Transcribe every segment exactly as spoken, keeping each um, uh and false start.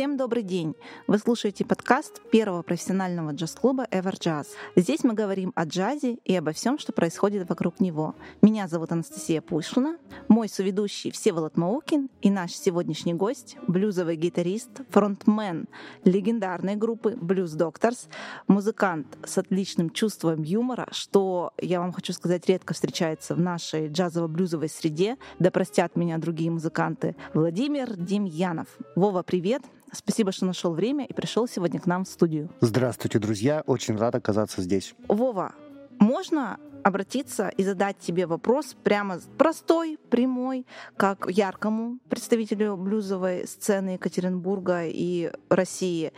Всем добрый день! Вы слушаете подкаст первого профессионального джаз-клуба EverJazz. Здесь мы говорим о джазе и обо всем, что происходит вокруг него. Меня зовут Анастасия Пушина, мой соведущий Всеволод Моукин и наш сегодняшний гость – блюзовый гитарист, фронтмен легендарной группы Blues Doctors, музыкант с отличным чувством юмора, что, я вам хочу сказать, редко встречается в нашей джазово-блюзовой среде, да простят меня другие музыканты, Владимир Демьянов. Вова, привет! Спасибо, что нашел время и пришел сегодня к нам в студию. Здравствуйте, друзья. Очень рад оказаться здесь. Вова, можно обратиться и задать тебе вопрос прямо простой, прямой, как яркому представителю блюзовой сцены Екатеринбурга и России,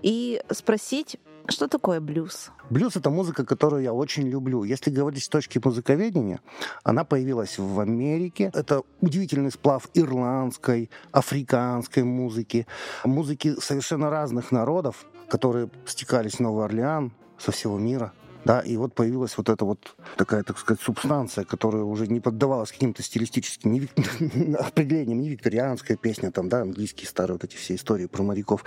и спросить, что такое блюз? Блюз — это музыка, которую я очень люблю. Если говорить с точки музыковедения, она появилась в Америке. Это удивительный сплав ирландской, африканской музыки, музыки совершенно разных народов, которые стекались в Новый Орлеан со всего мира. Да, и вот появилась вот эта вот такая, так сказать, субстанция, которая уже не поддавалась каким-то стилистическим не вик... определениям, не викторианская песня, там, да, английские старые вот эти все истории про моряков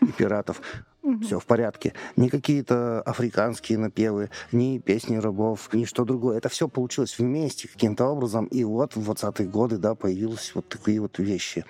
и пиратов. Mm-hmm. Все в порядке. Не какие-то африканские напевы, ни песни рабов, ни что другое. Это все получилось вместе каким-то образом. И вот в двадцатые годы, да, появились вот такие вот вещи.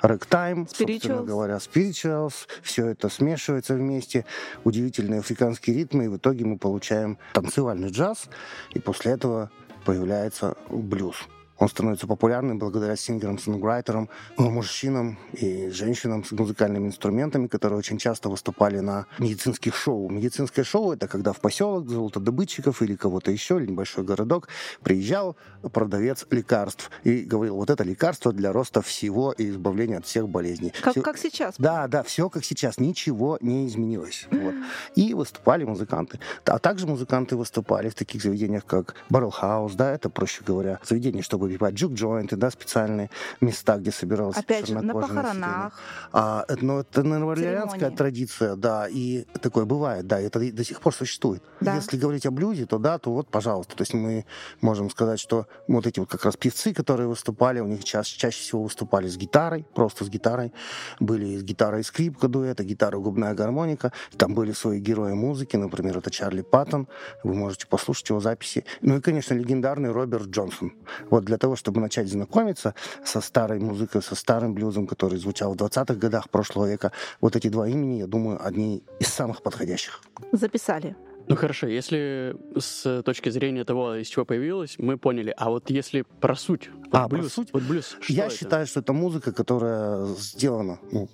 Рэгтайм, собственно говоря, спиричуалс. Все это смешивается вместе. Удивительные африканские ритмы. И в итоге мы получаем танцевальный джаз. И после этого появляется блюз. Он становится популярным благодаря сингерам-сонграйтерам, мужчинам и женщинам с музыкальными инструментами, которые очень часто выступали на медицинских шоу. Медицинское шоу — это когда в поселок золотодобытчиков или кого-то еще, или небольшой городок, приезжал продавец лекарств и говорил: вот это лекарство для роста всего и избавления от всех болезней. Как, все... как сейчас. Да, да, все как сейчас, ничего не изменилось. Вот. И выступали музыканты. А также музыканты выступали в таких заведениях, как Barrel House, да, это, проще говоря, заведение, чтобы выбивать джук-джойнты, да, специальные места, где собиралась чернокожая население. Опять же, на похоронах. А, но это, наверное, валерианская традиция, да, и такое бывает, да, и это до сих пор существует. Да. Если говорить о блюзе, то да, то вот, пожалуйста, то есть мы можем сказать, что вот эти вот как раз певцы, которые выступали, у них ча- чаще всего выступали с гитарой, просто с гитарой, были гитара и скрипка дуэта, гитара и губная гармоника, там были свои герои музыки, например, это Чарли Паттон, вы можете послушать его записи, ну и, конечно, легендарный Роберт Джонсон. Вот для того, чтобы начать знакомиться со старой музыкой, со старым блюзом, который звучал в двадцатых годах прошлого века, вот эти два имени, я думаю, одни из самых подходящих. Записали. Ну хорошо, если с точки зрения того, из чего появилось, мы поняли. А вот если про суть, вот а, блюз, про суть? Вот блюз, что я это? считаю, что это музыка, которая сделана, ну,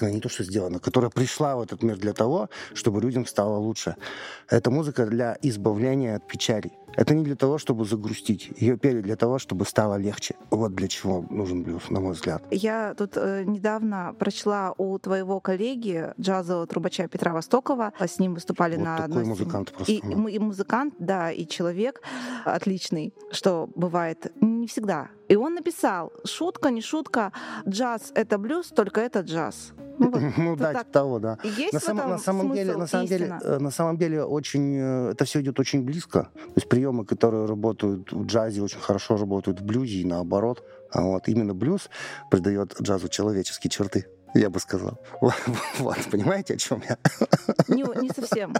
не то, что сделана, которая пришла в этот мир для того, чтобы людям стало лучше. Это музыка для избавления от печали. Это не для того, чтобы загрустить. Ее пели для того, чтобы стало легче. Вот для чего нужен блюз, на мой взгляд. Я тут э, недавно прочла у твоего коллеги, джазового трубача Петра Востокова. С ним выступали вот на одной... Просто, и, да. и музыкант, да, и человек отличный, что бывает не всегда. И он написал: шутка, не шутка, джаз — это блюз, только это джаз. Ну, вот, ну да, типа того, да. На, сам, на, самом деле, на, самом деле, на самом деле очень, это все идет очень близко. То есть приемы, которые работают в джазе, очень хорошо работают в блюзе и наоборот. Вот, именно блюз придает джазу человеческие черты, я бы сказал. Вот, вот понимаете, о чем я? Не, не совсем.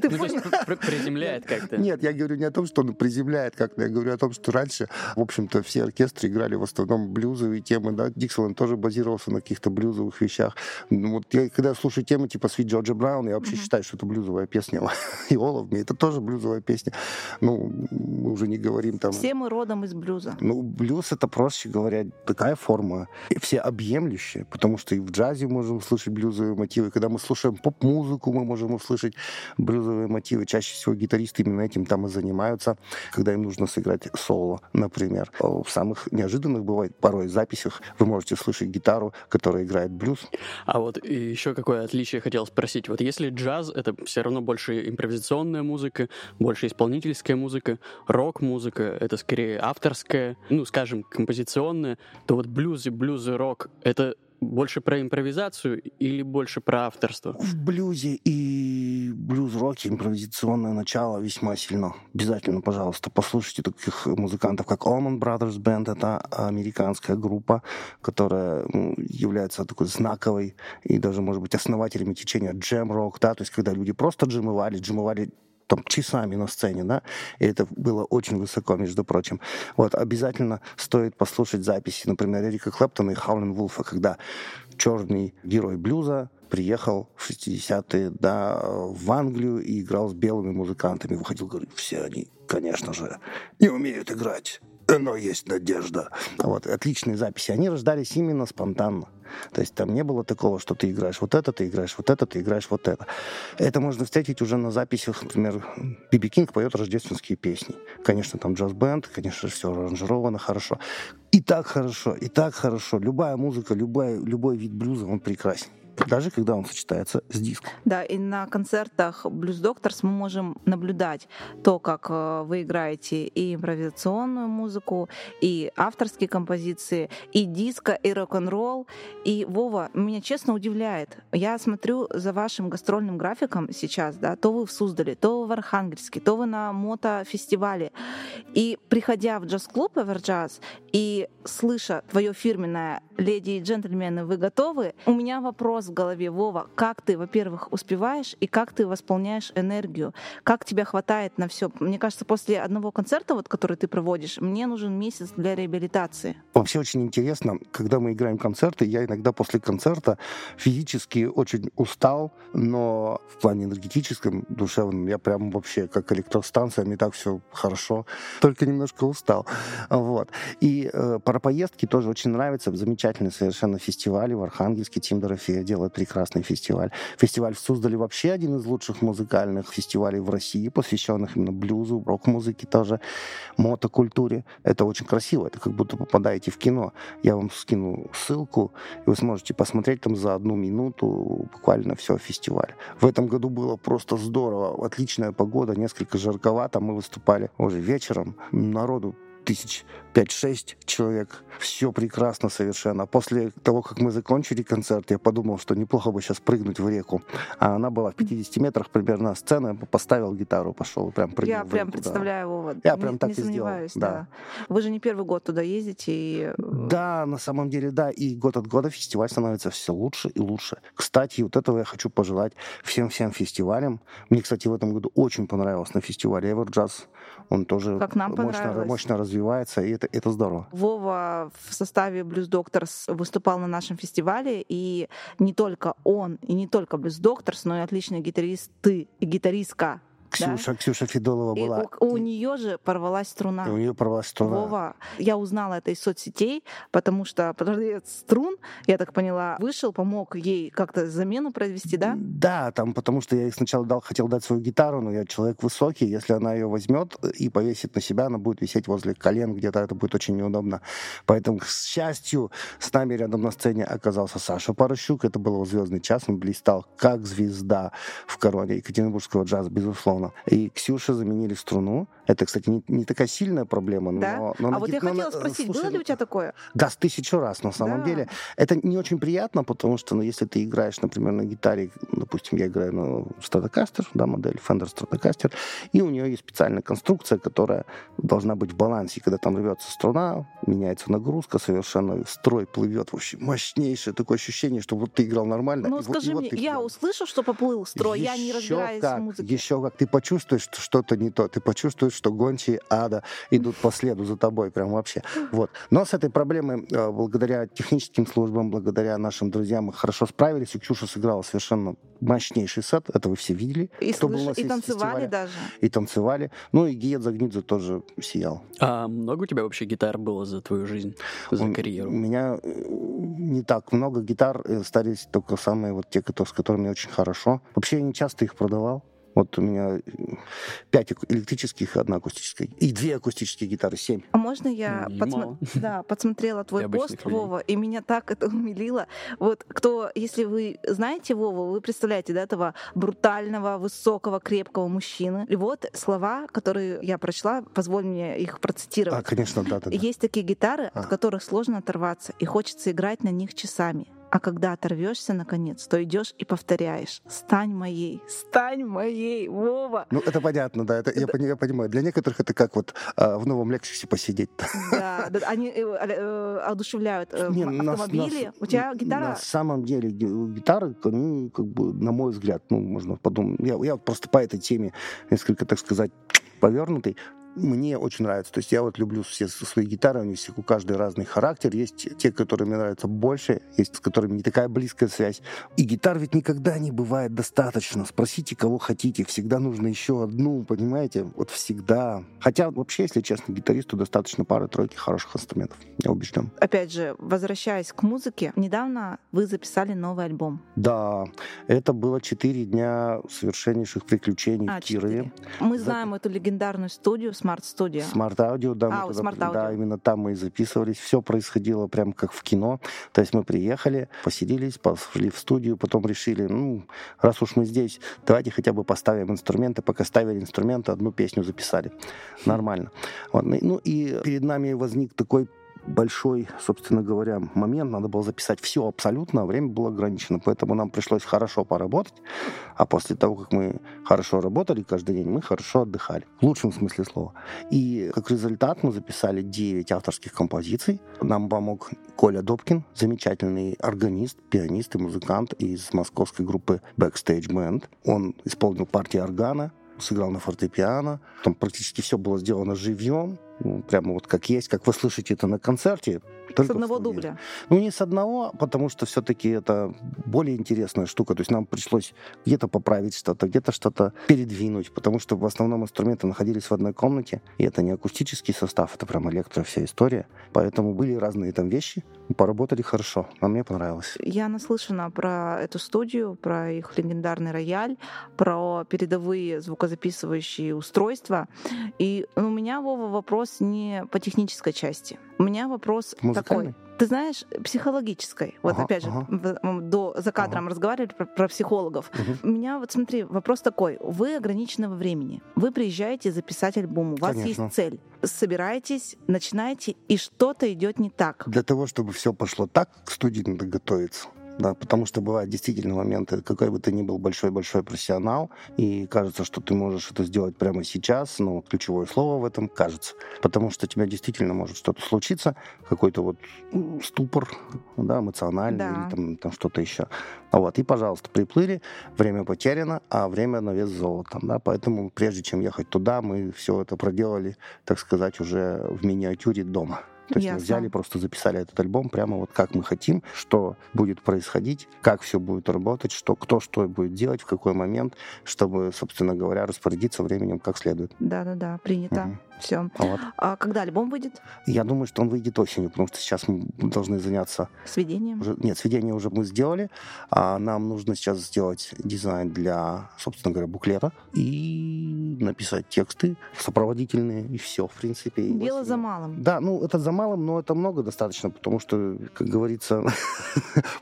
Ты ну, понял? Приземляет как-то. Нет, я говорю не о том, что он приземляет как-то. Я говорю о том, что раньше, в общем-то, все оркестры играли в основном блюзовые темы. Да? Диксиленд тоже базировался на каких-то блюзовых вещах. Ну, вот я, когда слушаю темы типа «Sweet Georgia Brown», я вообще mm-hmm. считаю, что это блюзовая песня. И «All of Me» — это тоже блюзовая песня. Ну, мы уже не говорим там... Все мы родом из блюза. Ну, блюз — это, проще говоря, такая форма всеобъемлющая, потому что и в джазе можем услышать блюзовые мотивы. Когда мы слушаем поп-музыку, мы можем услышать блюзовые мотивы. Чаще всего гитаристы именно этим там и занимаются, когда им нужно сыграть соло, например. В самых неожиданных, бывает, порой записях вы можете слышать гитару, которая играет блюз. А вот еще какое отличие хотел спросить. Вот если джаз — это все равно больше импровизационная музыка, больше исполнительская музыка, рок-музыка — это скорее авторская, ну, скажем, композиционная, то вот блюз и блюз и рок — это больше про импровизацию или больше про авторство? В блюзе и блюз-роке импровизационное начало весьма сильно. Обязательно, пожалуйста, послушайте таких музыкантов, как Allman Brothers Band. Это американская группа, которая является такой знаковой и даже, может быть, основателями течения джем-рок, да, то есть когда люди просто джимовали, джимовали там часами на сцене, да, и это было очень высоко, между прочим. Вот, обязательно стоит послушать записи, например, Эрика Клэптона и Хаулин Вулфа, когда черный герой блюза приехал в шестидесятые, да, в Англию и играл с белыми музыкантами, выходил, говорит, все они, конечно же, не умеют играть, но есть надежда. Вот, отличные записи, они рождались именно спонтанно. То есть там не было такого, что ты играешь вот это, ты играешь вот это, ты играешь вот это. Это можно встретить уже на записях, например, Биби Кинг поет рождественские песни. Конечно, там джаз-бенд, конечно, все аранжировано хорошо. И так хорошо, и так хорошо. Любая музыка, любая, любой вид блюза, он прекрасен. Даже когда он сочетается с диском. Да, и на концертах Blues Doctors мы можем наблюдать то, как вы играете и импровизационную музыку, и авторские композиции, и диско, и рок-н-ролл. И, Вова, меня честно удивляет. Я смотрю за вашим гастрольным графиком сейчас, да, то вы в Суздале, то вы в Архангельске, то вы на мотофестивале. И приходя в джаз-клуб EverJazz и слыша твое фирменное «Леди и джентльмены, вы готовы?», у меня вопрос в голове, Вова, как ты, во-первых, успеваешь и как ты восполняешь энергию, как тебя хватает на все? Мне кажется, после одного концерта, вот, который ты проводишь, мне нужен месяц для реабилитации. Вообще очень интересно, когда мы играем концерты, я иногда после концерта физически очень устал, но в плане энергетическом, душевном, я прям вообще как электростанция, мне так все хорошо, только немножко устал. Вот. И э, про поездки тоже очень нравится, замечательный совершенно фестиваль в Архангельске, Тим Дорофеев делает прекрасный фестиваль. Фестиваль в Суздале вообще один из лучших музыкальных фестивалей в России, посвященных именно блюзу, рок-музыке тоже, мотокультуре. Это очень красиво, это как будто попадаете в кино. Я вам скину ссылку, и вы сможете посмотреть там за одну минуту буквально все фестиваль. В этом году было просто здорово, отличная погода, несколько жарковато, мы выступали уже вечером, народу тысяч пять-шесть человек. Все прекрасно совершенно. После того, как мы закончили концерт, я подумал, что неплохо бы сейчас прыгнуть в реку. А она была в пятидесяти метрах примерно от сцены. Поставил гитару, пошел и прям прыгнул я в реку. Я прям представляю его. Да. Вот. Я не, прям так и сделал. Да. Да. Вы же не первый год туда ездите. И... Да, на самом деле, да. И год от года фестиваль становится все лучше и лучше. Кстати, вот этого я хочу пожелать всем-всем фестивалям. Мне, кстати, в этом году очень понравилось на фестивале EverJazz. Он тоже мощно, мощно развивается, и это, это здорово. Вова в составе Blues Doctors выступал на нашем фестивале, и не только он, и не только Blues Doctors, но и отличные гитаристы и гитаристка. Ксюша, да? Ксюша Федулова и была. У, у нее же порвалась струна. И у нее порвалась струна. Вова, я узнала это из соцсетей, потому что продавец струн, я так поняла, вышел, помог ей как-то замену произвести, да? Да, там, потому что я ей сначала дал, хотел дать свою гитару, но я человек высокий, если она ее возьмет и повесит на себя, она будет висеть возле колен где-то, это будет очень неудобно. Поэтому, к счастью, с нами рядом на сцене оказался Саша Порошук, это был его звездный час, он блистал как звезда в короне екатеринбургского джаза, безусловно. И Ксюша заменили струну. Это, кстати, не, не такая сильная проблема. Но, да? но, но а вот гит... я хотела но, спросить, слушай, было ли у тебя такое? Да, с тысячу раз, на самом да. деле. Это не очень приятно, потому что, ну, если ты играешь, например, на гитаре, допустим, я играю на Stratocaster, да, модель Fender Stratocaster, и у нее есть специальная конструкция, которая должна быть в балансе. Когда там рвется струна, меняется нагрузка совершенно, строй плывет вообще мощнейшее. Такое ощущение, что вот ты играл нормально. Ну, скажи вот, мне, вот я играл. Услышал, что поплыл строй, еще я не разбираюсь как, в музыке. Еще как, ты почувствуешь, что что-то не то, ты почувствуешь, что гончие ада идут по следу за тобой, прям вообще. Вот. Но с этой проблемой, благодаря техническим службам, благодаря нашим друзьям, мы хорошо справились, и Ксюша сыграла совершенно мощнейший сет, это вы все видели. И, слыш... и танцевали фестиваля. Даже. И танцевали. Ну и Гиет Загнидзе тоже сиял. А много у тебя вообще гитар было за твою жизнь, за у карьеру? У меня не так много гитар, остались только самые вот те, с которыми очень хорошо. Вообще я не часто их продавал. Вот у меня пять электрических, одна акустическая и две акустические гитары, семь. А можно я подсм... да, подсмотрела твой пост, Вова, и меня так это умилило. Вот кто, если вы знаете Вову, вы представляете, да, этого брутального, высокого, крепкого мужчины. И вот слова, которые я прочла, позволь мне их процитировать. А, конечно, да, да. Есть такие гитары, а. от которых сложно оторваться, и хочется играть на них часами. А когда оторвешься наконец, то идешь и повторяешь: «Стань моей, стань моей, Вова!» Ну, это понятно, да, это, я, да. Я понимаю. Для некоторых это как вот а, в новом лексусе посидеть. Да, да, они э, э, одушевляют э, Не, автомобили. На, на, У тебя гитара... На самом деле гитары, ну, как бы, на мой взгляд, ну, можно подумать. Я, я просто по этой теме несколько, так сказать, повернутый. Мне очень нравится. То есть я вот люблю все свои гитары, у них у каждой разный характер. Есть те, которые мне нравятся больше, есть с которыми не такая близкая связь. И гитар ведь никогда не бывает достаточно. Спросите, кого хотите. Всегда нужно еще одну, понимаете? Вот всегда. Хотя вообще, если честно, гитаристу достаточно пары-тройки хороших инструментов. Я убежден. Опять же, возвращаясь к музыке, недавно вы записали новый альбом. Да. Это было четыре дня совершеннейших приключений а, в Кирове. Мы За... знаем эту легендарную студию, Smart Studio. Smart Audio, да, а, мы тогда, Smart Audio. Да, именно там мы и записывались. Все происходило прям как в кино. То есть мы приехали, посиделись, пошли в студию, потом решили, ну, раз уж мы здесь, давайте хотя бы поставим инструменты. Пока ставили инструменты, одну песню записали. Нормально. Вот. Ну и перед нами возник такой большой, собственно говоря, момент. Надо было записать все абсолютно, а время было ограничено. Поэтому нам пришлось хорошо поработать. А после того, как мы хорошо работали каждый день, мы хорошо отдыхали. В лучшем смысле слова. И как результат мы записали девять авторских композиций. Нам помог Коля Добкин, замечательный органист, пианист и музыкант из московской группы Backstage Band. Он исполнил партии органа, сыграл на фортепиано. Там практически все было сделано живьем. Прямо вот как есть, как вы слышите это на концерте. С одного дубля? Ну, не с одного, потому что все-таки это более интересная штука. То есть нам пришлось где-то поправить что-то, где-то что-то передвинуть, потому что в основном инструменты находились в одной комнате, и это не акустический состав, это прям электро вся история. Поэтому были разные там вещи, поработали хорошо, а мне понравилось. Я наслышана про эту студию, про их легендарный рояль, про передовые звукозаписывающие устройства. И у меня, Вова, вопрос не по технической части. У меня вопрос такой. Ты знаешь, психологической. Вот ага, опять же, ага. до, за кадром ага. разговаривали про, про психологов. Угу. У меня, вот смотри, вопрос такой. Вы ограничены во времени. Вы приезжаете записать альбом. У вас Конечно. Есть цель. Собираетесь, начинаете, и что-то идет не так. Для того, чтобы все пошло так, к студии надо готовиться. Да, потому что бывают действительно моменты, какой бы ты ни был большой-большой профессионал, и кажется, что ты можешь это сделать прямо сейчас, но ключевое слово в этом «кажется». Потому что у тебя действительно может что-то случиться, какой-то вот ступор, да, эмоциональный, да. или там, там что-то еще. Вот, и, пожалуйста, приплыли, время потеряно, а время на вес золота. Да, поэтому прежде чем ехать туда, мы все это проделали, так сказать, уже в миниатюре дома. То есть мы взяли, просто записали этот альбом прямо вот как мы хотим, что будет происходить, как все будет работать, что, кто что будет делать, в какой момент, чтобы, собственно говоря, распорядиться временем как следует. Да-да-да, принято. Угу. Все. Вот. А когда альбом выйдет? Я думаю, что он выйдет осенью, потому что сейчас мы должны заняться... Сведением? Уже... Нет, сведение уже мы сделали. А нам нужно сейчас сделать дизайн для, собственно говоря, буклета и написать тексты сопроводительные, и все, в принципе. Дело за малым. Да, ну это за малым, но это много достаточно, потому что, как говорится,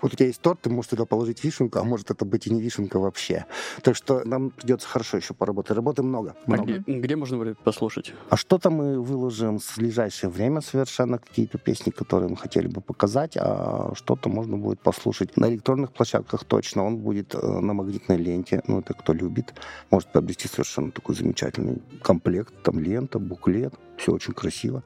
вот у тебя есть торт, ты можешь туда положить вишенку, а может это быть и не вишенка вообще. Так что нам придется хорошо еще поработать. Работы много. много. А где можно послушать? А что-то мы выложим в ближайшее время совершенно, какие-то песни, которые мы хотели бы показать, а что-то можно будет послушать на электронных площадках точно. Он будет на магнитной ленте, ну это кто любит, может приобрести совершенно такой замечательный комплект, там лента, буклет, все очень красиво.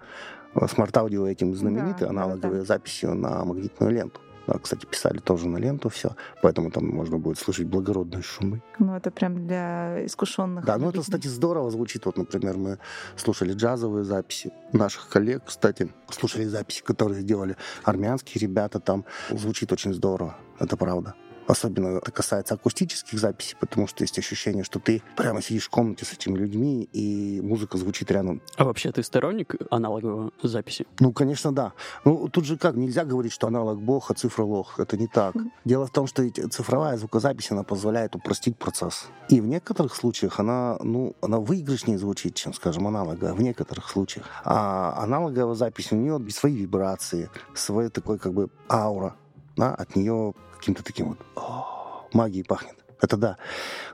Smart Audio этим знамениты, да, аналоговые да, да. записи на магнитную ленту. Да, кстати, писали тоже на ленту все, поэтому там можно будет слышать благородные шумы. Ну, это прям для искушенных. Да, ну это, кстати, здорово звучит. Вот, например, мы слушали джазовые записи наших коллег, кстати, слушали записи, которые сделали армянские ребята, там звучит очень здорово, это правда. Особенно это касается акустических записей, потому что есть ощущение, что ты прямо сидишь в комнате с этими людьми, и музыка звучит рядом. А вообще ты сторонник аналоговой записи? Ну, конечно, да. Ну, тут же как, нельзя говорить, что аналог бог, а цифра лох. Это не так. Mm-hmm. Дело в том, что цифровая звукозапись, она позволяет упростить процесс. И в некоторых случаях она, ну, она выигрышнее звучит, чем, скажем, аналога. В некоторых случаях. А аналоговая запись, у нее свои вибрации, своя такой, как бы, аура. Да, от нее каким-то таким вот магией пахнет. Это да.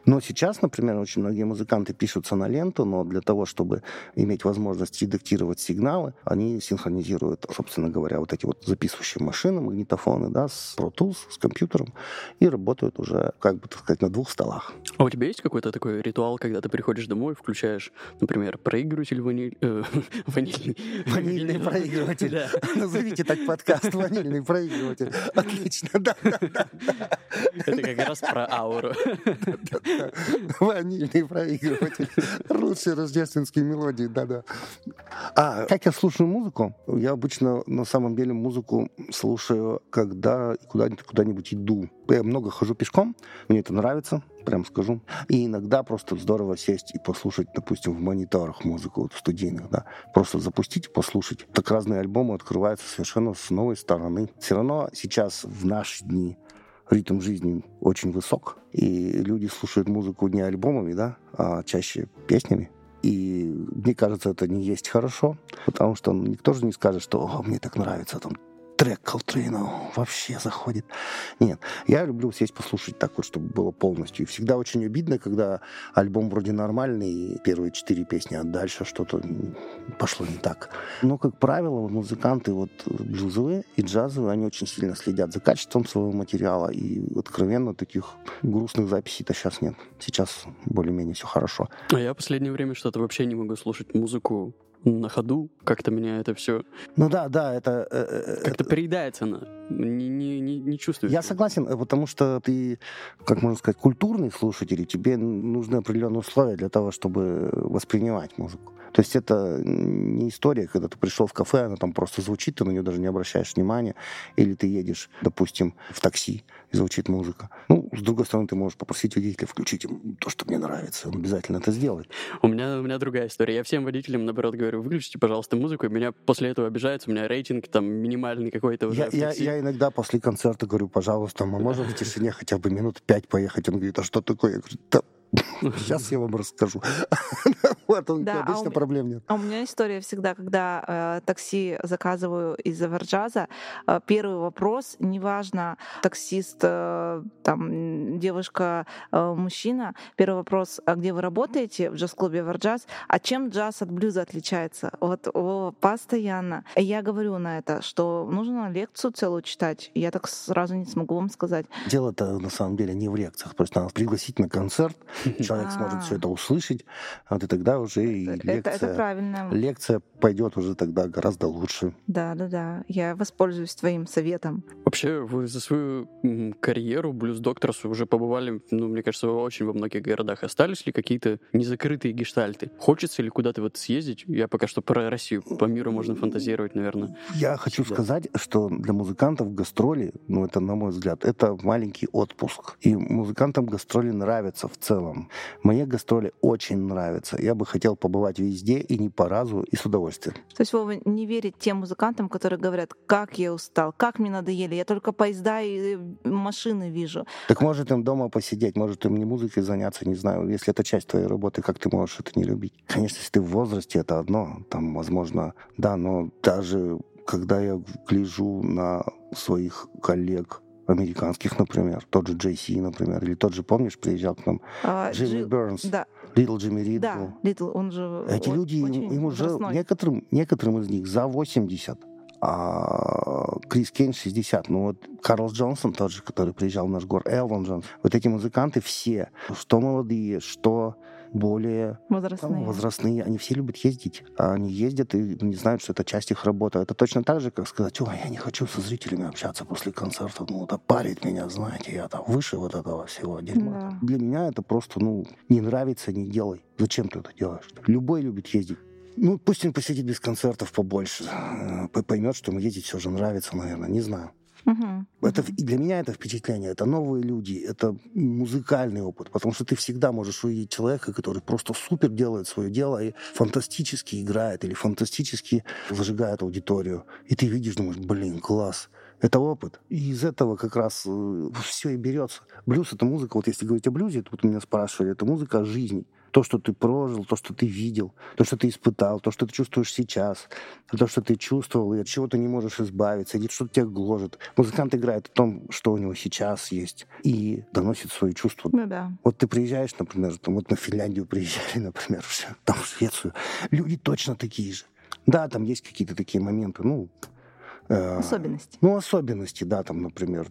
Но сейчас, например, очень многие музыканты пишутся на ленту, но для того, чтобы иметь возможность редактировать сигналы, они синхронизируют, собственно говоря, вот эти вот записывающие машины, магнитофоны, да, с Pro Tools, с компьютером, и работают уже, как бы, так сказать, на двух столах. А у тебя есть какой-то такой ритуал, когда ты приходишь домой, включаешь, например, проигрыватель ваниль... Э, ванильный... Ванильный проигрыватель. Назовите так подкаст «Ванильный проигрыватель». Отлично, да. Это как раз про ауру. Ванильный проигрыватель. Лучшие рождественские мелодии, да-да. А как я слушаю музыку? Я обычно, на самом деле, музыку слушаю, когда куда-нибудь, куда-нибудь иду. Я много хожу пешком, мне это нравится, прям скажу. И иногда просто здорово сесть и послушать, допустим, в мониторах музыку, вот в студийных, да. Просто запустить и послушать. Так разные альбомы открываются совершенно с новой стороны. Все равно сейчас, в наши дни, ритм жизни очень высок, и люди слушают музыку не альбомами, да, а чаще песнями. И мне кажется, это не есть хорошо, потому что никто же не скажет, что «О, мне так нравится, там, трек Колтрейна вообще заходит». Нет, я люблю сесть послушать так вот, чтобы было полностью. И всегда очень обидно, когда альбом вроде нормальный, первые четыре песни, а дальше что-то пошло не так. Но, как правило, музыканты вот блюзовые и джазовые, они очень сильно следят за качеством своего материала, и откровенно таких грустных записей-то сейчас нет. Сейчас более-менее все хорошо. А я в последнее время что-то вообще не могу слушать музыку на ходу, как-то меня это все... Ну да, да, это... Э, э, как-то переедается она, не, не, не, не чувствуешь. Я согласен, потому что ты, как можно сказать, культурный слушатель, и тебе нужны определенные условия для того, чтобы воспринимать музыку. То есть это не история, когда ты пришел в кафе, она там просто звучит, ты на нее даже не обращаешь внимания, или ты едешь, допустим, в такси, и звучит музыка. Ну, с другой стороны, ты можешь попросить водителя включить им то, что мне нравится, он обязательно это сделает. У меня, у меня другая история. Я всем водителям, наоборот, говорю, выключите, пожалуйста, музыку, и меня после этого обижаются, у меня рейтинг там минимальный какой-то уже. Я, я, я иногда после концерта говорю, пожалуйста, мы можем в тишине хотя бы минут пять поехать? Он говорит, а что такое? Я говорю, да... Сейчас я вам расскажу. Вот, он, да, обычно а у, проблем нет. А у меня история всегда, когда э, такси заказываю из EverJazz, э, первый вопрос, неважно, таксист, э, там, девушка, э, мужчина, первый вопрос, а где вы работаете в джаз-клубе EverJazz, а чем джаз от блюза отличается? Вот о, постоянно. Я говорю на это, что нужно лекцию целую читать, я так сразу не смогу вам сказать. Дело-то на самом деле не в лекциях, просто надо пригласить на концерт, человек сможет все это услышать, а ты тогда уже и это, лекция, это правильно. Лекция пойдет уже тогда гораздо лучше. Да, да, да. Я воспользуюсь твоим советом. Вообще, вы за свою карьеру Blues Doctors уже побывали, ну, мне кажется, очень во многих городах. Остались ли какие-то незакрытые гештальты? Хочется ли куда-то вот съездить? Я пока что про Россию, по миру можно фантазировать, наверное. Я хочу да. сказать, что для музыкантов гастроли, ну, это, на мой взгляд, это маленький отпуск. И музыкантам гастроли нравятся в целом. Мне гастроли очень нравятся. Я бы хотел побывать везде и не по разу, и с удовольствием. То есть, Вова, не верить тем музыкантам, которые говорят, как я устал, как мне надоели, я только поезда и машины вижу. Так может им дома посидеть, может им не музыкой заняться, не знаю, если это часть твоей работы, как ты можешь это не любить? Конечно, если ты в возрасте, это одно, там, возможно, да, но даже когда я гляжу на своих коллег, американских, например, тот же Джей Си, например, или тот же, помнишь, приезжал к нам а, Джимми Дж... Бернс, да. Литл Джимми Рид. Да, Литл, он же эти он люди, им, им уже, некоторым, некоторым из них за восемьдесят, а Крис Кейн шестьдесят. Ну вот Карл Джонсон тот же, который приезжал в наш город, Элвон Джонс. Вот эти музыканты все, что молодые, что более возрастные. Там, возрастные, они все любят ездить. Они ездят и не знают, что это часть их работы. Это точно так же, как сказать, ой, я не хочу со зрителями общаться после концерта, ну, это парит меня, знаете, я там выше вот этого всего дерьма. Да. Для меня это просто, ну, не нравится, не делай. Зачем ты это делаешь? Любой любит ездить. Ну, пусть он посидит без концертов побольше, поймет, что ему ездить все же нравится, наверное, не знаю. Угу. Это, для меня это впечатление, это новые люди, это музыкальный опыт, потому что ты всегда можешь увидеть человека, который просто супер делает свое дело и фантастически играет или фантастически зажигает аудиторию. И ты видишь, думаешь, блин, класс. Это опыт. И из этого как раз все и берется. Блюз — это музыка, вот если говорить о блюзе, тут меня спрашивали, это музыка о жизни. то, что ты прожил, то, что ты видел, то, что ты испытал, то, что ты чувствуешь сейчас, то, что ты чувствовал, и от чего ты не можешь избавиться, и что-то тебя гложет. Музыкант играет о том, что у него сейчас есть, и доносит свои чувства. Ну, да. Вот ты приезжаешь, например, там, вот на Финляндию приезжали, например, все, там в Швецию. Люди точно такие же. Да, там есть какие-то такие моменты, ну... Особенности. Ну, особенности, да, там, например,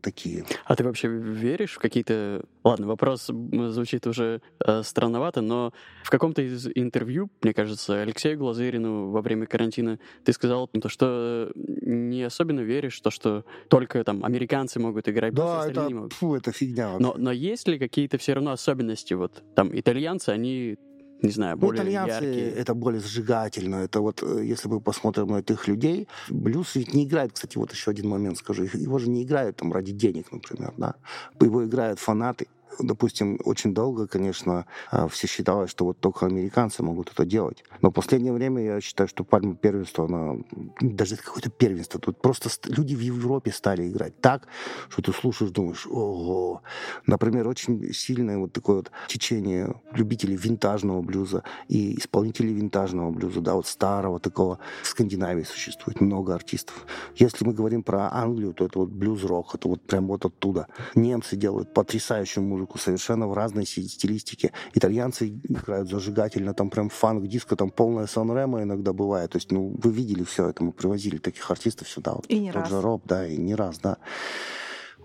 такие. А ты вообще веришь в какие-то... Ладно, вопрос звучит уже э, странновато, но в каком-то из интервью, мне кажется, Алексею Глазырину во время карантина ты сказал, что не особенно веришь в то, что только там американцы могут играть, да, это, не могут. Фу, это фигня. Но, но есть ли какие-то все равно особенности? Вот там итальянцы, они... Не знаю, более ну, итальянцы яркие. Это более зажигательно. Это вот, если мы посмотрим на этих людей, блюз ведь не играет, кстати, вот еще один момент скажу, его же не играют там ради денег, например, да, его играют фанаты. Допустим, очень долго, конечно, все считалось, что вот только американцы могут это делать. Но в последнее время я считаю, что пальма первенства, она... Даже какое-то первенство. Тут просто люди в Европе стали играть так, что ты слушаешь, думаешь, ого. Например, очень сильное вот такое вот течение любителей винтажного блюза и исполнителей винтажного блюза, да, вот старого такого. В Скандинавии существует много артистов. Если мы говорим про Англию, то это вот блюз-рок, это вот прям вот оттуда. Немцы делают потрясающую музыку, совершенно в разной стилистике. Итальянцы играют зажигательно, там прям фанк-диско, там полная Сан-Ремо иногда бывает. То есть, ну, вы видели все это, мы привозили таких артистов сюда. Вот, и не тот раз. же Роб, да, и не раз, да.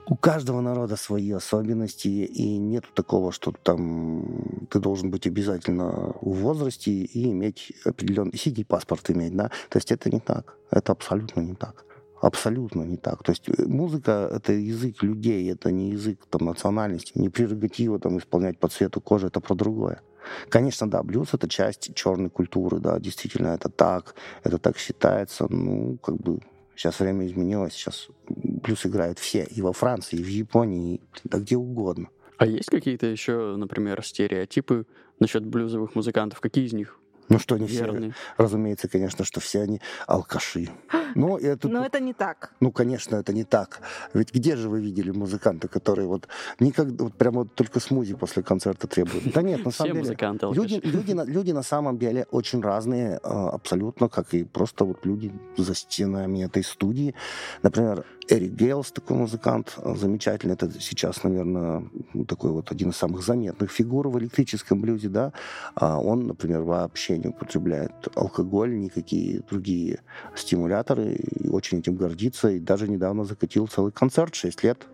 У каждого народа свои особенности, и нету такого, что там ты должен быть обязательно в возрасте и иметь определенный... си ди-паспорт иметь, да. То есть это не так. Это абсолютно не так. Абсолютно не так. То есть музыка — это язык людей, это не язык там, национальности, не прерогатива там, исполнять по цвету кожи, это про другое. Конечно, да, блюз — это часть черной культуры, да, действительно, это так, это так считается, ну, как бы... Сейчас время изменилось, сейчас блюз играют все, и во Франции, и в Японии, и да где угодно. А есть какие-то еще, например, стереотипы насчет блюзовых музыкантов? Какие из них? Ну что, не верный. Все, разумеется, конечно, что все они алкаши. Но это, Но это не так. Ну, конечно, это не так. Ведь где же вы видели музыканта, который вот никогда, вот прямо вот только смузи после концерта требует? Да нет, на самом деле, люди, люди, люди на самом деле очень разные, абсолютно, как и просто вот люди за стенами этой студии. Например, Эрик Гейлс, такой музыкант замечательный, это сейчас, наверное, такой вот один из самых заметных фигур в электрическом блюзе, да, он, например, вообще не употребляет алкоголь, никакие другие стимуляторы, и очень этим гордится, и даже недавно закатил целый концерт, шесть лет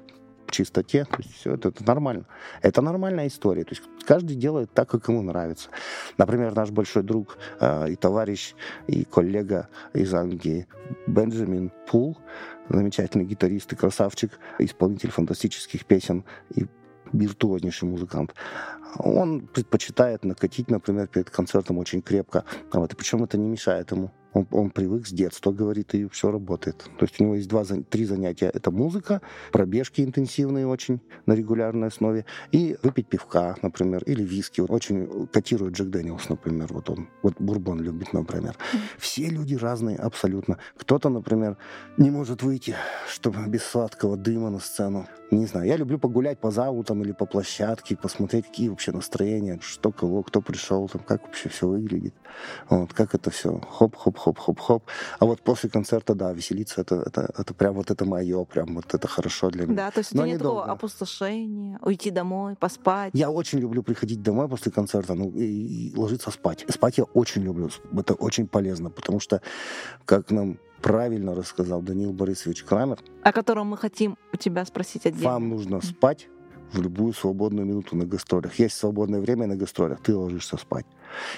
в чистоте, то есть все это, это нормально. Это нормальная история, то есть каждый делает так, как ему нравится. Например, наш большой друг и товарищ, и коллега из Англии Бенджамин Пул, замечательный гитарист и красавчик, исполнитель фантастических песен и виртуознейший музыкант. Он предпочитает накатить, например, перед концертом очень крепко. Вот. И причем это не мешает ему. Он, он привык с детства, говорит, и все работает. То есть у него есть два, три занятия. Это музыка, пробежки интенсивные очень на регулярной основе, и выпить пивка, например, или виски. Он очень котирует Джек Дэниелс, например. Вот он, вот бурбон любит, например. Все люди разные абсолютно. Кто-то, например, не может выйти, чтобы без сладкого дыма на сцену. Не знаю, я люблю погулять по залу там, или по площадке, посмотреть, какие вообще настроения, что кого, кто пришел, там, как вообще все выглядит. Вот, как это все хоп-хоп хоп-хоп-хоп. А вот после концерта, да, веселиться, это, это, это прям вот это мое, прям вот это хорошо для меня. Да, то есть у тебя нет такого опустошения, уйти домой, поспать. Я очень люблю приходить домой после концерта, ну, и, и ложиться спать. Спать я очень люблю, это очень полезно, потому что, как нам правильно рассказал Даниил Борисович Крамер, о котором мы хотим у тебя спросить отдельно. Вам нужно спать в любую свободную минуту на гастролях. Есть свободное время на гастролях, ты ложишься спать.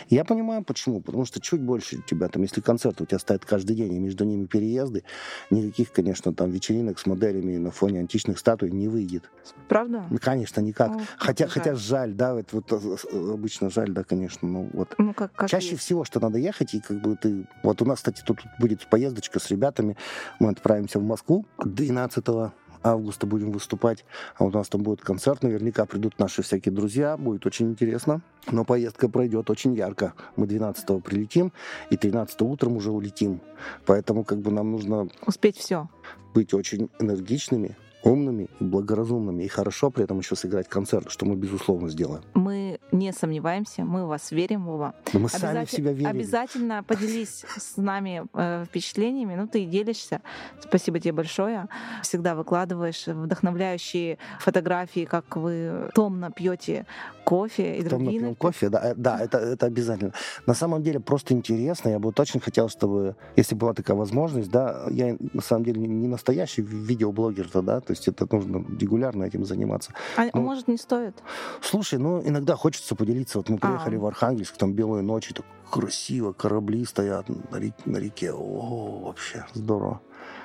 Я понимаю, почему. Потому что чуть больше тебя, там, если концерт у тебя стоит каждый день, и между ними переезды, никаких, конечно, там, вечеринок с моделями на фоне античных статуй не выйдет. Правда? Ну, конечно, никак. О, хотя, жаль. хотя жаль, да, это вот обычно жаль, да, конечно. Но вот. Ну, как, как Чаще есть. всего, что надо ехать, и как бы ты... Вот у нас, кстати, тут будет поездочка с ребятами. Мы отправимся в Москву двенадцатого августа будем выступать, а у нас там будет концерт, наверняка придут наши всякие друзья, будет очень интересно, но поездка пройдет очень ярко, мы двенадцатого прилетим и тринадцатого утром уже улетим, поэтому как бы нам нужно успеть все, быть очень энергичными, умными и благоразумными, и хорошо при этом еще сыграть концерт, что мы безусловно сделаем. Мы не сомневаемся, мы в вас верим, Вова. Но мы Обязатель... сами в себя верим. Обязательно поделись с нами э, впечатлениями. Ну, ты и делишься. Спасибо тебе большое. Всегда выкладываешь вдохновляющие фотографии, как вы томно пьете кофе. И томно пьем кофе, да, да, это, это обязательно. На самом деле просто интересно. Я бы очень хотел, чтобы, если была такая возможность, да, я на самом деле не настоящий видеоблогер-то, да, то есть это нужно регулярно этим заниматься. А ну, может, не стоит? Слушай, ну, иногда хочется поделиться. Вот мы приехали а. в Архангельск, там белые ночи, так красиво, корабли стоят на реке, на реке. О, вообще здорово.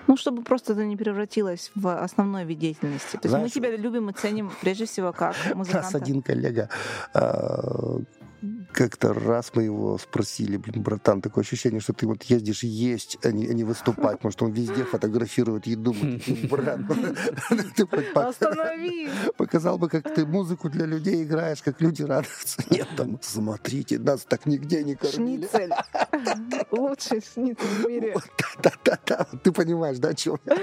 Ну, чтобы просто это не превратилось в основной вид деятельности. То есть Знаешь, мы тебя любим и ценим прежде всего как музыканта. Нас один коллега, как-то раз мы его спросили, блин, братан, такое ощущение, что ты вот ездишь есть, а не, а не выступать, потому что он везде фотографирует еду. Брат, ты останови! Показал бы, как ты музыку для людей играешь, как люди радуются. Нет, там, смотрите, нас так нигде не кормили. Шницель. Лучший шницель в мире. Да-да-да, ты понимаешь, да, о чем я?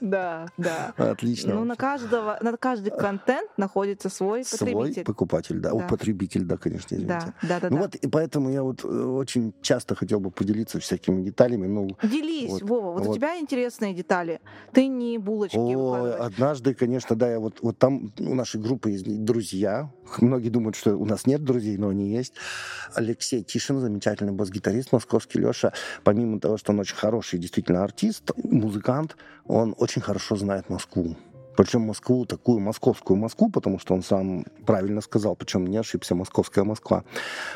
Да, да. Отлично. Ну, на каждого, на каждый контент находится свой потребитель. Свой покупатель, да. Потребитель, да, конечно, извините. Да, да, ну да. Вот, и поэтому я вот очень часто хотел бы поделиться всякими деталями. Ну, Делись, вот, Вова, вот, вот у тебя интересные детали. Ты не булочки выкладываешь. Однажды, конечно, да, я вот, вот там у нашей группы есть друзья. Многие думают, что у нас нет друзей, но они есть. Алексей Тишин, замечательный бас-гитарист московский, Леша. Помимо того, что он очень хороший действительно артист, музыкант, он очень хорошо знает Москву. Причем Москву, такую московскую Москву, потому что он сам правильно сказал, причем не ошибся, московская Москва,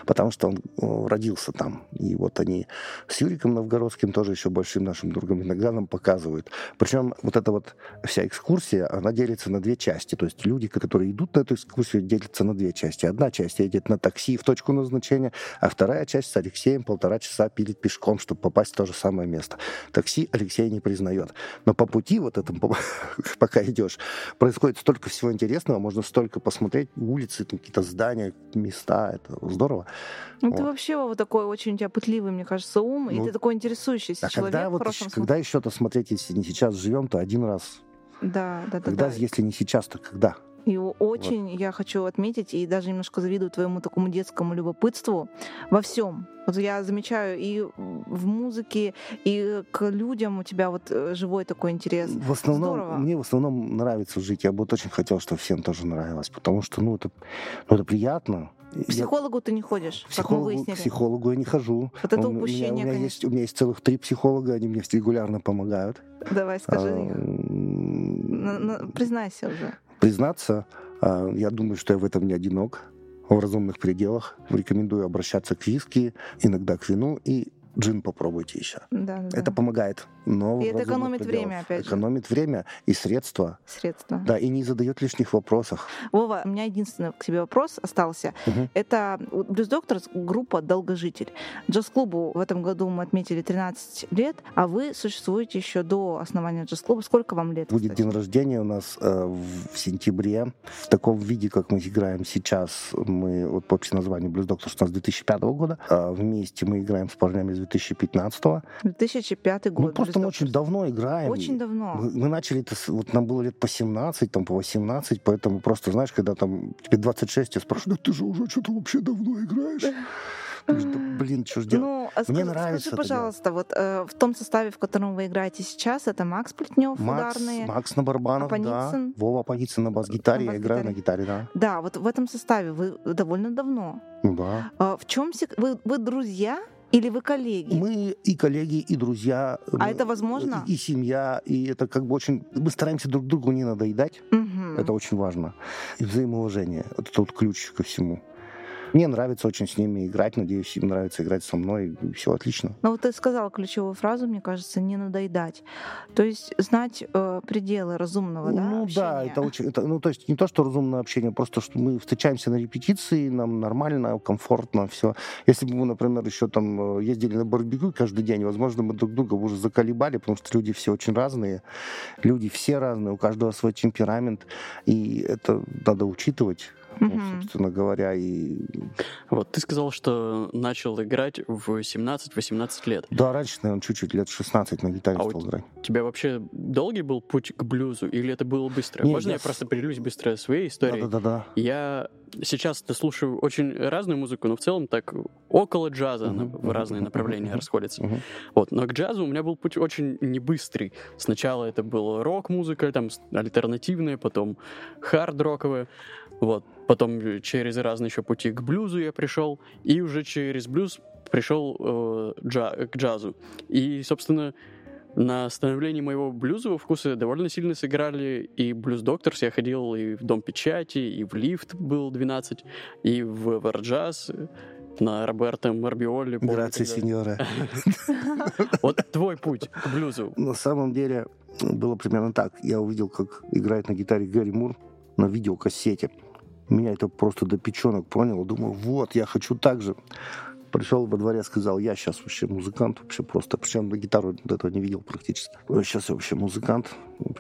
потому что он родился там. И вот они с Юриком Новгородским, тоже еще большим нашим другом, иногда нам показывают. Причем вот эта вот вся экскурсия, она делится на две части. То есть люди, которые идут на эту экскурсию, делятся на две части. Одна часть едет на такси в точку назначения, а вторая часть с Алексеем полтора часа пилит пешком, чтобы попасть в то же самое место. Такси Алексей не признает. Но по пути вот этому, пока идешь, происходит столько всего интересного, можно столько посмотреть, улицы, там, какие-то здания, места, это здорово. Ну, вот. Ты вообще вот такой очень у тебя пытливый, мне кажется, ум, ну, и ты такой интересующийся а человек. Когда, вот, когда еще-то смотреть, если не сейчас живем, то один раз. Да, да, да. Когда, да. Если не сейчас, то когда? И очень вот. Я хочу отметить, и даже немножко завидую твоему такому детскому любопытству во всем. Вот я замечаю и в музыке, и к людям у тебя вот живой такой интерес. В основном, здорово. Мне в основном нравится жить. Я бы вот очень хотел, чтобы всем тоже нравилось, потому что ну, это, ну, это приятно. К психологу я... ты не ходишь, психологу, как мы выяснили. К психологу я не хожу. Вот это упущение, у меня, у меня есть, у меня есть целых три психолога, они мне регулярно помогают. Давай, скажи. А... Признайся уже. Признаться, я думаю, что я в этом не одинок, в разумных пределах. Рекомендую обращаться к виски, иногда к вину, и джин попробуйте еще. Да, да. Это помогает. Но и это экономит пределах. Время, опять же. Экономит время и средства. Средства. Да, и не задает лишних вопросов. Вова, у меня единственный к тебе вопрос остался. Угу. Это Blues Doctors, группа «Долгожитель». Джаз-клубу в этом году мы отметили тринадцать лет, а вы существуете еще до основания джаз-клуба. Сколько вам лет? Будет, кстати? День рождения у нас э, в сентябре. В таком виде, как мы играем сейчас, мы, вот по названию Blues Doctors у нас две тысячи пятого года, а вместе мы играем с парнями с две тысячи пятнадцатого. две тысячи пятый год. Ну, просто мы очень давно играем. Очень давно. Мы, мы начали, это, вот нам было лет по семнадцать, там, по восемнадцать, поэтому просто, знаешь, когда там тебе двадцать шесть, я спрашиваю, да ты же уже что-то вообще давно играешь. Блин, что ж делать? Ну, а мне скажи, нравится. Скажи, пожалуйста, дело. Вот э, в том составе, в котором вы играете сейчас, это Макс Плетнёв, Макс, ударные. Макс на барабанах, Аппаницын. Да. Вова Аппаницын на бас-гитаре, на бас-гитаре. Я играю на гитаре, да. Да, вот в этом составе вы довольно давно. Ну да. Э, в чем сек... вы, вы друзья? Или вы коллеги? Мы и коллеги, и друзья. А мы, это возможно? И, и семья, и это как бы очень... Мы стараемся друг другу не надоедать. Угу. Это очень важно. И взаимоуважение. Это тот ключ ко всему. Мне нравится очень с ними играть. Надеюсь, им нравится играть со мной. И все отлично. Ну вот ты сказала ключевую фразу, мне кажется, не надоедать. То есть знать э, пределы разумного, да, ну, общения. Да, это очень... Это, ну, то есть не то, что разумное общение, просто что мы встречаемся на репетиции, нам нормально, комфортно, все. Если бы мы, например, еще там ездили на барбекю каждый день, возможно, мы друг друга уже заколебали, потому что люди все очень разные. Люди все разные, у каждого свой темперамент. И это надо учитывать. Mm-hmm. Ну, собственно говоря, и... Вот, ты сказал, что начал играть в семнадцать-восемнадцать лет. Да, раньше, наверное, чуть-чуть, лет шестнадцать на гитаре а стал играть. У тебя вообще долгий был путь к блюзу, или это было быстро? Нет, Можно я с... просто поделюсь быстро своей историей? Да-да-да. Я сейчас-то слушаю очень разную музыку, но в целом так около джаза mm-hmm. в разные mm-hmm. направления mm-hmm. расходятся. Mm-hmm. Вот, но к джазу у меня был путь очень небыстрый. Сначала это была рок-музыка, там альтернативная, потом хард-роковая. Вот. Потом через разные еще пути к блюзу я пришел, и уже через блюз пришел э, джа- к джазу. И, собственно, на становлении моего блюзового вкуса довольно сильно сыграли и Blues Doctors. Я ходил и в Дом печати, и в Лифт был двенадцать, и в EverJazz, на Роберта Марбиолли. Грация, сеньора. Вот твой путь к блюзу. На самом деле было примерно так. Я увидел, как играет на гитаре Гэри Мур на видеокассете. Меня это просто до печенок проняло. Думаю, вот, я хочу так же. Пришел во дворе, сказал, я сейчас вообще музыкант, вообще просто. Причем на гитару до этого не видел практически. Сейчас я вообще музыкант.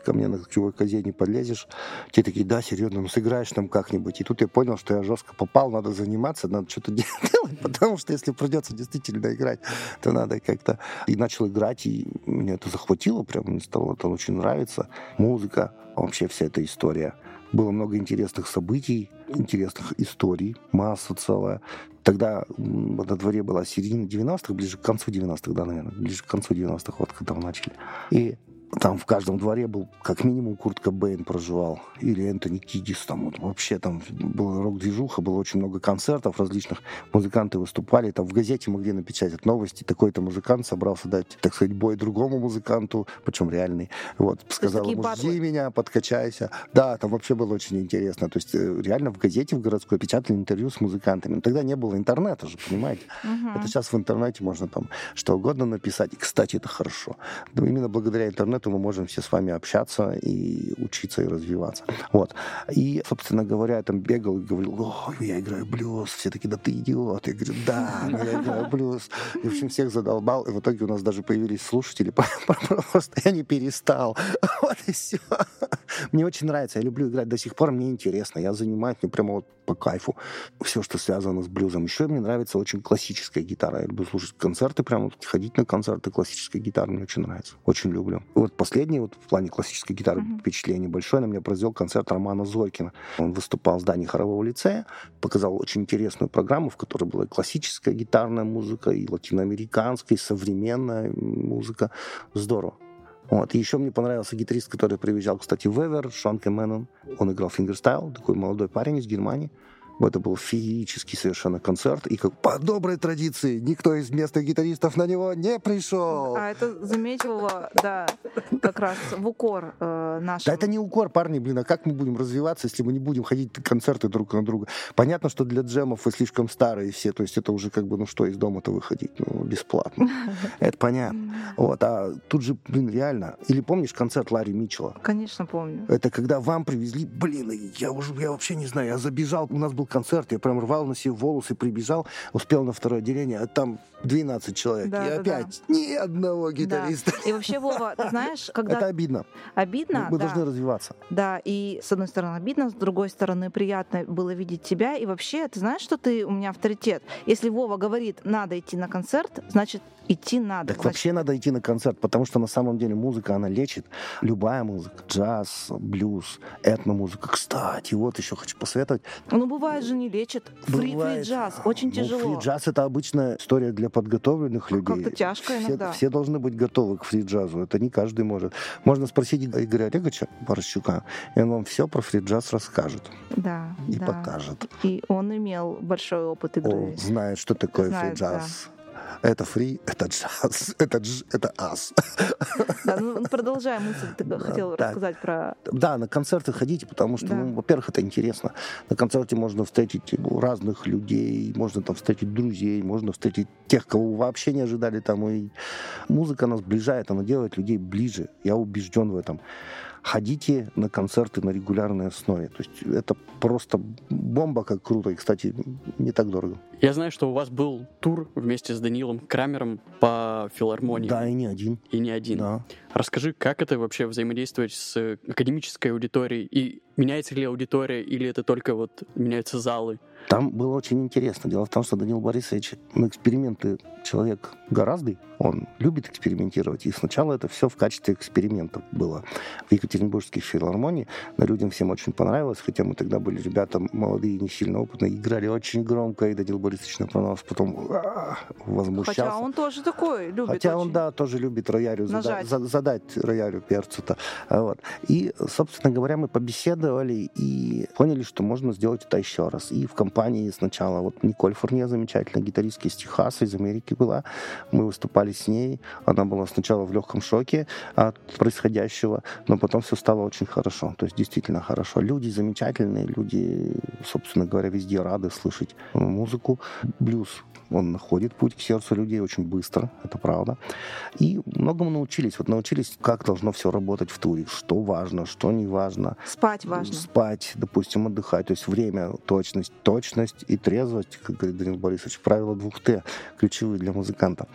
Ко мне на ключевой козе не подлезешь. Те такие, да, серьезно, ну сыграешь там как-нибудь. И тут я понял, что я жестко попал, надо заниматься, надо что-то делать, потому что если придется действительно играть, то надо как-то... И начал играть, и меня это захватило прям, мне стало это очень нравится. Музыка, вообще вся эта история. Было много интересных событий, интересных историй, масса целая. Тогда на дворе была середина девяностых, ближе к концу девяностых, да, наверное, ближе к концу девяностых, вот когда мы начали. И там в каждом дворе был, как минимум, Курт Кобейн проживал, или Энтони Кидис, там вот, вообще там была рок-движуха, было очень много концертов различных, музыканты выступали, там в газете могли напечатать новости, такой-то музыкант собрался дать, так сказать, бой другому музыканту, причем реальный, вот, сказал ему, жди меня, подкачайся, да, там вообще было очень интересно, то есть реально в газете в городской печатали интервью с музыкантами, но тогда не было интернета же, понимаете, uh-huh. это сейчас в интернете можно там что угодно написать, и, кстати, это хорошо, но именно благодаря интернету то мы можем все с вами общаться и учиться, и развиваться. Вот. И, собственно говоря, я там бегал и говорил, о, я играю блюз. Все такие, да ты идиот. Я говорю, да, я играю блюз. И, в общем, всех задолбал. И в итоге у нас даже появились слушатели. Просто я не перестал. Вот и все. Мне очень нравится. Я люблю играть до сих пор. Мне интересно. Я занимаюсь, мне прямо вот по кайфу. Все, что связано с блюзом. Еще мне нравится очень классическая гитара. Я люблю слушать концерты, прямо ходить на концерты классической гитары. Мне очень нравится. Очень люблю. Последний, вот в плане классической гитары, mm-hmm. впечатление большое, на меня произвел концерт Романа Зорькина. Он выступал в здании хорового лицея, показал очень интересную программу, в которой была и классическая гитарная музыка, и латиноамериканская, и современная музыка. Здорово. Вот. И еще мне понравился гитарист, который приезжал, кстати, в Эвер, Шон Кеннон. Он играл фингерстайл, такой молодой парень из Германии. Это был феерический совершенно концерт, и как по доброй традиции никто из местных гитаристов на него не пришел. А это заметила, да, как раз в укор э, нашего. Да это не укор, парни, блин, а как мы будем развиваться, если мы не будем ходить концерты друг на друга? Понятно, что для джемов вы слишком старые все, то есть это уже как бы, ну что, из дома-то выходить? Ну, бесплатно. Это понятно. Вот, а тут же, блин, реально. Или помнишь концерт Ларри Митчелла? Конечно, помню. Это когда вам привезли, блин, я уже, я вообще не знаю, я забежал, у нас был концерт, я прям рвал на себе волосы, прибежал, успел на второе отделение, а там двенадцать человек, да, и да, опять да. ни одного гитариста. Да. И вообще, Вова, ты знаешь, когда... Это обидно. Обидно, Мы да. должны развиваться. Да, и с одной стороны обидно, с другой стороны приятно было видеть тебя, и вообще, ты знаешь, что ты у меня авторитет? Если Вова говорит, надо идти на концерт, значит, идти надо. Так значит... вообще надо идти на концерт, потому что на самом деле музыка, она лечит. Любая музыка, джаз, блюз, этномузыка. Кстати, вот еще хочу посоветовать. Ну, бывает же не лечит. Фри, фри джаз очень тяжело. Ну, фри джаз это обычная история для подготовленных людей. Как-то тяжко иногда. Все, все должны быть готовы к фри джазу. Это не каждый может. Можно спросить Игоря Олеговича Борщука, и он вам все про фри джаз расскажет. Да. И да. покажет. И он имел большой опыт игры. Он знает, что такое фри джаз. Да. Это фри, это джаз, это дж, это ас. Да, ну, продолжай мысль, ты да, хотел так. рассказать про... Да, на концерты ходите, потому что, да. ну, во-первых, это интересно. На концерте можно встретить разных людей, можно там встретить друзей, можно встретить тех, кого вообще не ожидали там. И музыка нас сближает, она делает людей ближе. Я убежден в этом. Ходите на концерты на регулярной основе. То есть это просто бомба, как круто. И, кстати, не так дорого. Я знаю, что у вас был тур вместе с Даниилом Крамером по филармонии. Да, и не один. И не один. Да. Расскажи, как это вообще взаимодействовать с академической аудиторией? И меняется ли аудитория, или это только вот меняются залы? Там было очень интересно. Дело в том, что Даниил Борисович на эксперименты человек гораздый. Он любит экспериментировать. И сначала это все в качестве экспериментов было. В Екатеринбургской филармонии но людям всем очень понравилось. Хотя мы тогда были ребята молодые, не сильно опытные. Играли очень громко. И Даниил Борисович понравился. Потом возмущался. Хотя он тоже такой любит. Хотя очень. он, да, тоже любит роялю. Зада- задать роялю перцу-то. Вот. И, собственно говоря, мы побеседовали и поняли, что можно сделать это еще раз. И в компании сначала вот Николь Фурне, замечательная гитаристка из Техаса, из Америки была. Мы выступали с ней. Она была сначала в легком шоке от происходящего, но потом все стало очень хорошо. То есть действительно хорошо. Люди замечательные, люди, собственно говоря, везде рады слышать музыку. Блюз, он находит путь к сердцу людей очень быстро, это правда. И многому научились. Вот научились, как должно все работать в туре. Что важно, что не важно. Спать важно. Спать, допустим, отдыхать. То есть время, точность, точность и трезвость, как говорит Данил Борисович, правила двух Т, ключевые для музыканта.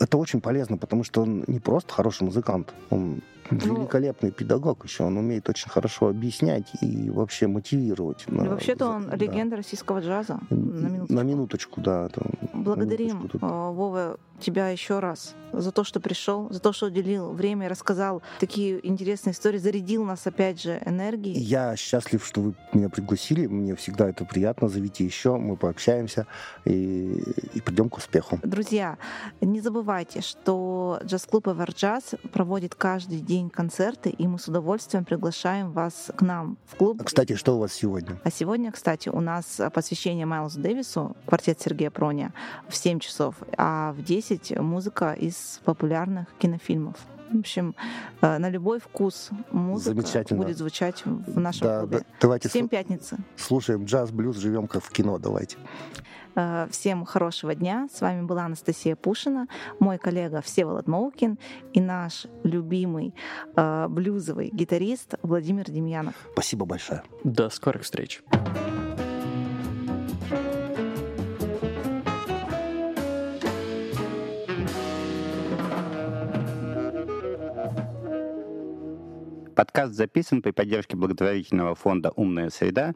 Это очень полезно, потому что он не просто хороший музыкант, он великолепный педагог еще, он умеет очень хорошо объяснять и вообще мотивировать. И вообще-то он да. легенда российского джаза. На минуточку, на минуточку да. Это, Благодарим, минуточку Вова, тебя еще раз за то, что пришел, за то, что уделил время, рассказал такие интересные истории, зарядил нас опять же энергией. Я счастлив, что вы меня пригласили, мне всегда это приятно, зовите еще, мы пообщаемся и, и придем к успеху. Друзья, не забывайте, что джаз-клуб EverJazz проводит каждый день концерты, и мы с удовольствием приглашаем вас к нам в клуб. Кстати, что у вас сегодня? А сегодня, кстати, у нас посвящение Майлзу Дэвису, квартет Сергея Проня, в семь часов, а в десять музыка из популярных кинофильмов. В общем, на любой вкус музыка будет звучать в нашем да, клубе. Да, Всем сл- пятницы. Слушаем джаз, блюз, живем как в кино, давайте. Всем хорошего дня. С вами была Анастасия Пушина, мой коллега Всеволод Моукин и наш любимый э, блюзовый гитарист Владимир Демьянов. Спасибо большое. До скорых встреч. Подкаст записан при поддержке благотворительного фонда «Умная среда»